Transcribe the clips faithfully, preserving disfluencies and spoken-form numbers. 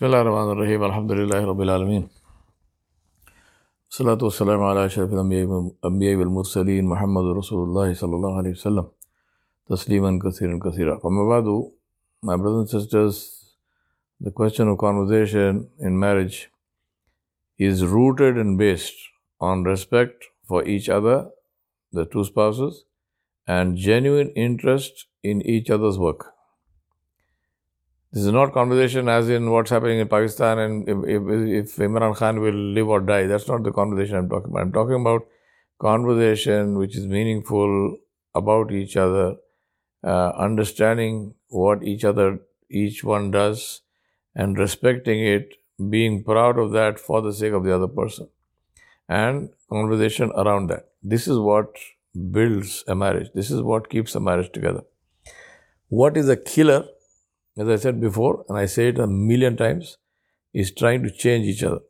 Bismillahirrahmanirrahim. Alhamdulillahi Rabbil Alameen. Salatu wassalamu ala ashrafil anbiya wal mursaleen Muhammadur Rasulullah sallallahu alayhi wa sallam. Tasliman kathiran kathira. Amma ba'du, my brothers and sisters, the question of conversation in marriage is rooted and based on respect for each other, the two spouses, and genuine interest in each other's work. This is not conversation as in what's happening in Pakistan and if, if, if Imran Khan will live or die. That's not the conversation I'm talking about. I'm talking about conversation which is meaningful about each other, uh, understanding what each other, each one does and respecting it, being proud of that for the sake of the other person. And conversation around that. This is what builds a marriage. This is what keeps a marriage together. What is a killer? As I said before, and I say it a million times, is trying to change each other.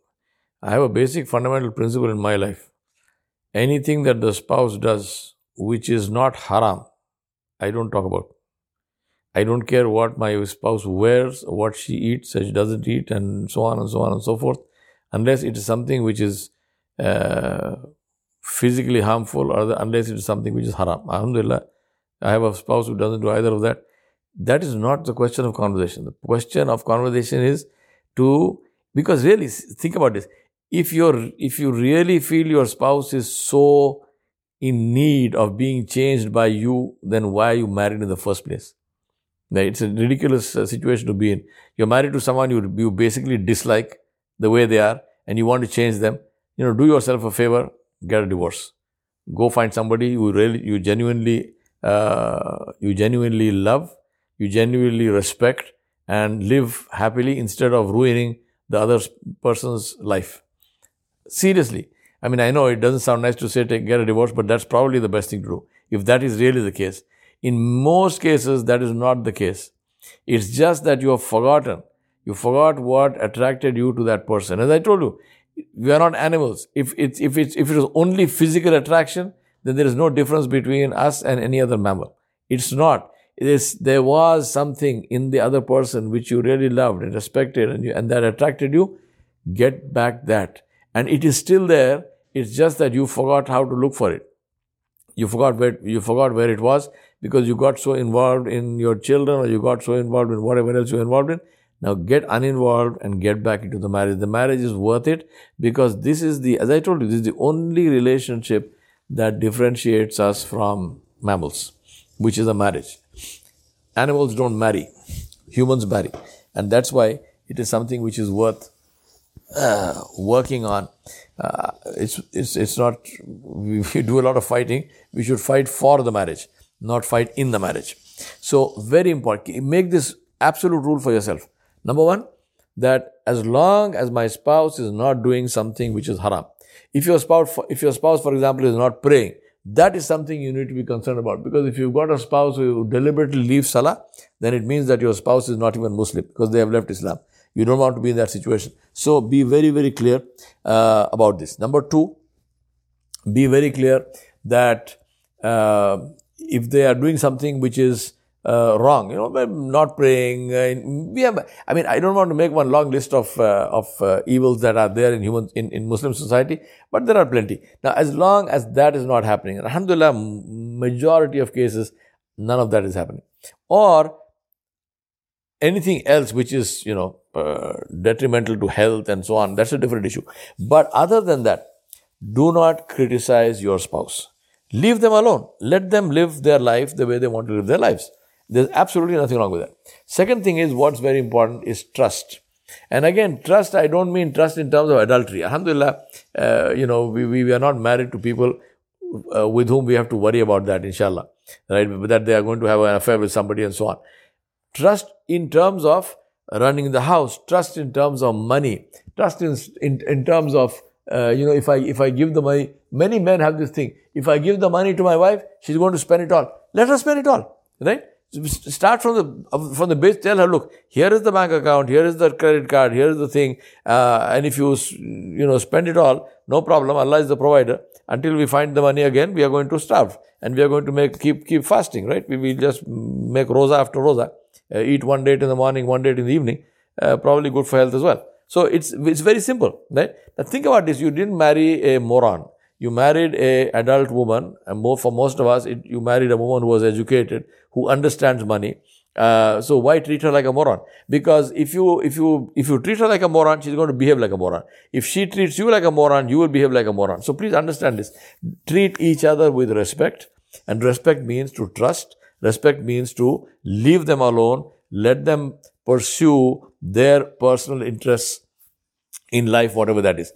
I have a basic fundamental principle in my life. Anything that the spouse does which is not haram, I don't talk about. I don't care what my spouse wears, what she eats, she doesn't eat, and so on and so on and so forth, unless it is something which is uh, physically harmful or the, unless it is something which is haram. Alhamdulillah, I have a spouse who doesn't do either of that. That is not the question of conversation. The question of conversation is to, because really, think about this. If you're, if you really feel your spouse is so in need of being changed by you, then why are you married in the first place? Now, it's a ridiculous uh, situation to be in. You're married to someone you, you basically dislike the way they are and you want to change them. You know, do yourself a favor, get a divorce. Go find somebody who really, you genuinely, uh, you genuinely love. You genuinely respect and live happily instead of ruining the other person's life. Seriously. I mean, I know it doesn't sound nice to say take, get a divorce, but that's probably the best thing to do, if that is really the case. In most cases, that is not the case. It's just that you have forgotten. You forgot what attracted you to that person. As I told you, we are not animals. If it's, if it's, if it was only physical attraction, then there is no difference between us and any other mammal. It's not. This, there was something in the other person which you really loved and respected and, you, and that attracted you, get back that. And it is still there, it's just that you forgot how to look for it. You forgot where, you forgot where it was because you got so involved in your children or you got so involved in whatever else you're involved in. Now get uninvolved and get back into the marriage. The marriage is worth it because this is the, as I told you, this is the only relationship that differentiates us from mammals, which is a marriage. Animals don't marry, humans marry, and that's why it is something which is worth uh, working on. Uh, it's it's it's not. We, we do a lot of fighting. We should fight for the marriage, not fight in the marriage. So very important. Make this absolute rule for yourself. Number one, that as long as my spouse is not doing something which is haram, if your spouse, if your spouse, for example, is not praying. That is something you need to be concerned about. Because if you've got a spouse who deliberately leaves Salah, then it means that your spouse is not even Muslim because they have left Islam. You don't want to be in that situation. So be very, very clear uh, about this. Number two, be very clear that uh, if they are doing something which is uh, wrong, you know, not praying. Uh, we have, I mean, I don't want to make one long list of uh, of uh, evils that are there in human in, in Muslim society, but there are plenty. Now, as long as that is not happening, alhamdulillah, majority of cases, none of that is happening. Or anything else which is, you know, uh, detrimental to health and so on, that's a different issue. But other than that, do not criticize your spouse. Leave them alone. Let them live their life the way they want to live their lives. There's absolutely nothing wrong with that. Second thing is, what's very important is trust. And again, trust, I don't mean trust in terms of adultery. Alhamdulillah, uh, you know, we, we, we are not married to people uh, with whom we have to worry about that, inshallah. Right? That they are going to have an affair with somebody and so on. Trust in terms of running the house. Trust in terms of money. Trust in, in, in terms of, uh, you know, if I, if I give the money, many men have this thing. If I give the money to my wife, she's going to spend it all. Let her spend it all. Right? Start from the from the base. Tell her, look, here is the bank account, here is the credit card, here is the thing, uh, and if you you know spend it all, no problem. Allah is the provider. Until we find the money again, we are going to starve and we are going to make keep keep fasting, right? We will just make roza after roza, uh, eat one date in the morning, one date in the evening, uh, probably good for health as well. So it's it's very simple, right? Now think about this. You didn't marry a moron. You married a adult woman, and more for most of us, it, you married a woman who was educated, who understands money. Uh, so why treat her like a moron? Because if you if you if you treat her like a moron, she's going to behave like a moron. If she treats you like a moron, you will behave like a moron. So please understand this. Treat each other with respect, and respect means to trust. Respect means to leave them alone, let them pursue their personal interests in life, whatever that is.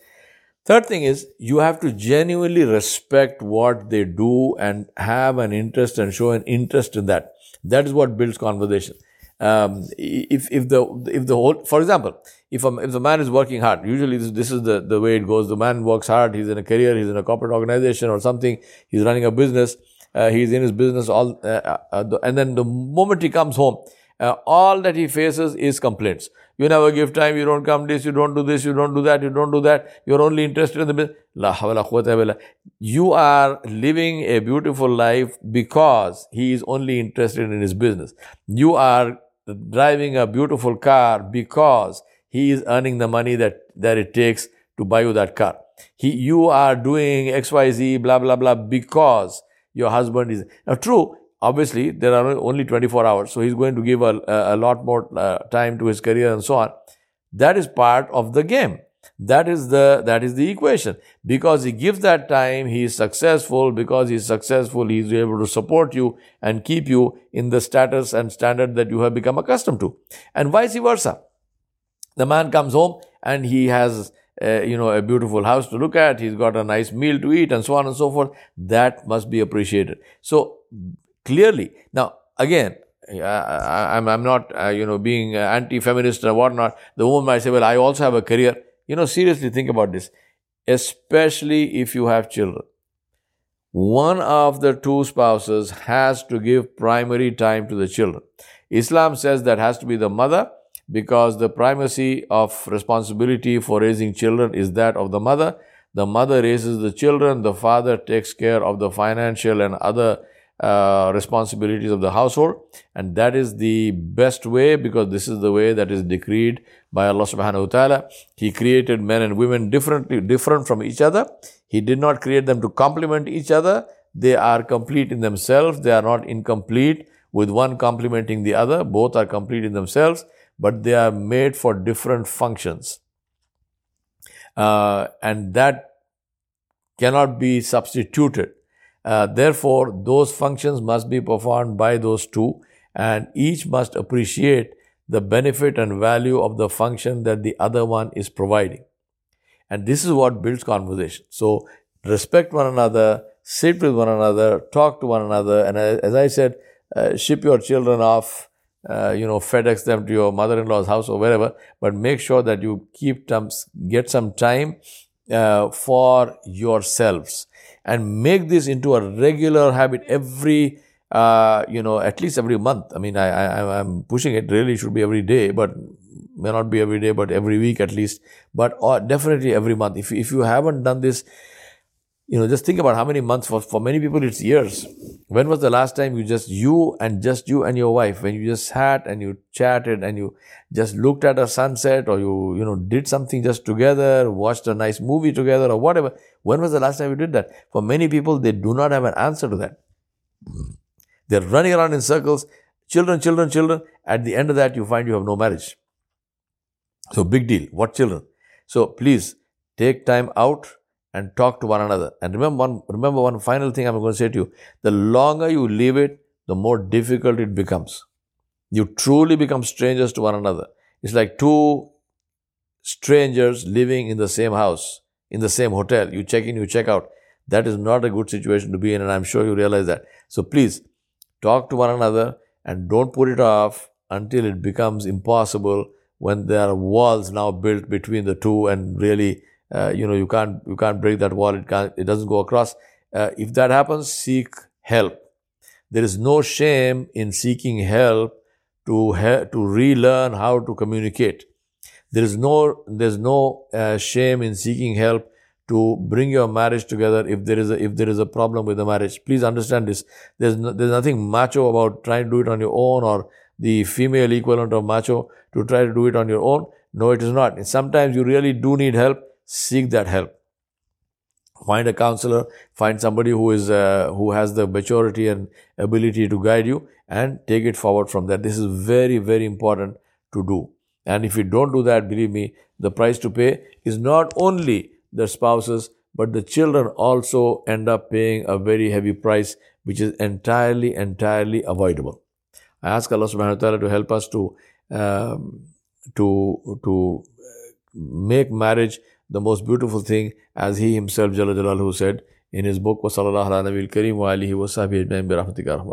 Third thing is, you have to genuinely respect what they do and have an interest and show an interest in that. That is what builds conversation. Um, if if the if the whole, for example, if a, if the man is working hard, usually this, this is the, the way it goes. The man works hard. He's in a career. He's in a corporate organization or something. He's running a business. Uh, he's in his business all, uh, uh, the, and then the moment he comes home, uh, all that he faces is complaints. You never give time, you don't come this, you don't do this, you don't do that, you don't do that. You're only interested in the business. La hawla quwwata billah. You are living a beautiful life because he is only interested in his business. You are driving a beautiful car because he is earning the money that, that it takes to buy you that car. He, you are doing X Y Z, blah, blah, blah, because your husband is... Now, true, obviously, there are only twenty-four hours, so he's going to give a, a lot more uh, time to his career and so on. That is part of the game. That is the that is the equation. Because he gives that time, he is successful. Because he is successful, he is able to support you and keep you in the status and standard that you have become accustomed to. And vice versa. The man comes home and he has... Uh, you know, a beautiful house to look at, he's got a nice meal to eat and so on and so forth. That must be appreciated. So, clearly, now, again, I, I, I'm, I'm not, uh, you know, being anti-feminist or whatnot. The woman might say, well, I also have a career. You know, seriously, think about this. Especially if you have children. One of the two spouses has to give primary time to the children. Islam says that has to be the mother, because the primacy of responsibility for raising children is that of the mother. The mother raises the children, the father takes care of the financial and other uh, responsibilities of the household. And that is the best way, because this is the way that is decreed by Allah subhanahu wa ta'ala. He created men and women differently, different from each other. He did not create them to complement each other. They are complete in themselves. They are not incomplete with one complementing the other. Both are complete in themselves. But they are made for different functions. Uh, and that cannot be substituted. Uh, therefore, those functions must be performed by those two, and each must appreciate the benefit and value of the function that the other one is providing. And this is what builds conversation. So, respect one another, sit with one another, talk to one another, and as I said, uh, ship your children off, Uh, you know, FedEx them to your mother-in-law's house or wherever, but make sure that you keep terms, get some time uh, for yourselves, and make this into a regular habit every, uh, you know, at least every month. I mean, I, I, I'm pushing it. Really, should be every day, but may not be every day, but every week at least. But or definitely every month. If if you haven't done this, you know, just think about how many months, for, for many people it's years. When was the last time you just, you and just you and your wife, when you just sat and you chatted and you just looked at a sunset, or you, you know, did something just together, watched a nice movie together or whatever. When was the last time you did that? For many people, they do not have an answer to that. They're running around in circles, children, children, children. At the end of that, you find you have no marriage. So big deal. What children? So please take time out and talk to one another. And remember one, remember one final thing I'm going to say to you. The longer you leave it, the more difficult it becomes. You truly become strangers to one another. It's like two strangers living in the same house, in the same hotel. You check in, you check out. That is not a good situation to be in, and I'm sure you realize that. So please, talk to one another and don't put it off until it becomes impossible, when there are walls now built between the two, and really... Uh, you know, you can't you can't break that wall. It can't. It doesn't go across. Uh, if that happens, seek help. There is no shame in seeking help to he- to relearn how to communicate. There is no there is no uh, shame in seeking help to bring your marriage together. If there is a, if there is a problem with the marriage, please understand this. There's no, there's nothing macho about trying to do it on your own, or the female equivalent of macho, to try to do it on your own. No, it is not. And sometimes you really do need help. Seek that help. Find a counselor, find somebody who is uh, who has the maturity and ability to guide you, and take it forward from that. This is very, very important to do. And if you don't do that, believe me, the price to pay is not only the spouses, but the children also end up paying a very heavy price, which is entirely, entirely avoidable. I ask Allah subhanahu wa ta'ala to help us to, um, to, to make marriage the most beautiful thing, as He Himself Jalla Jalaluhu said in His book, وَصَلَى اللَّهُ عَلَى نَبِيِّ الْكَرِيمِ وَعَلَيْهِ وَصَحْبِهِ أَجْمَعِينَ بِرَحْمَتِكَ يَا أَرْحَمَ الرَّاحِمِينَ.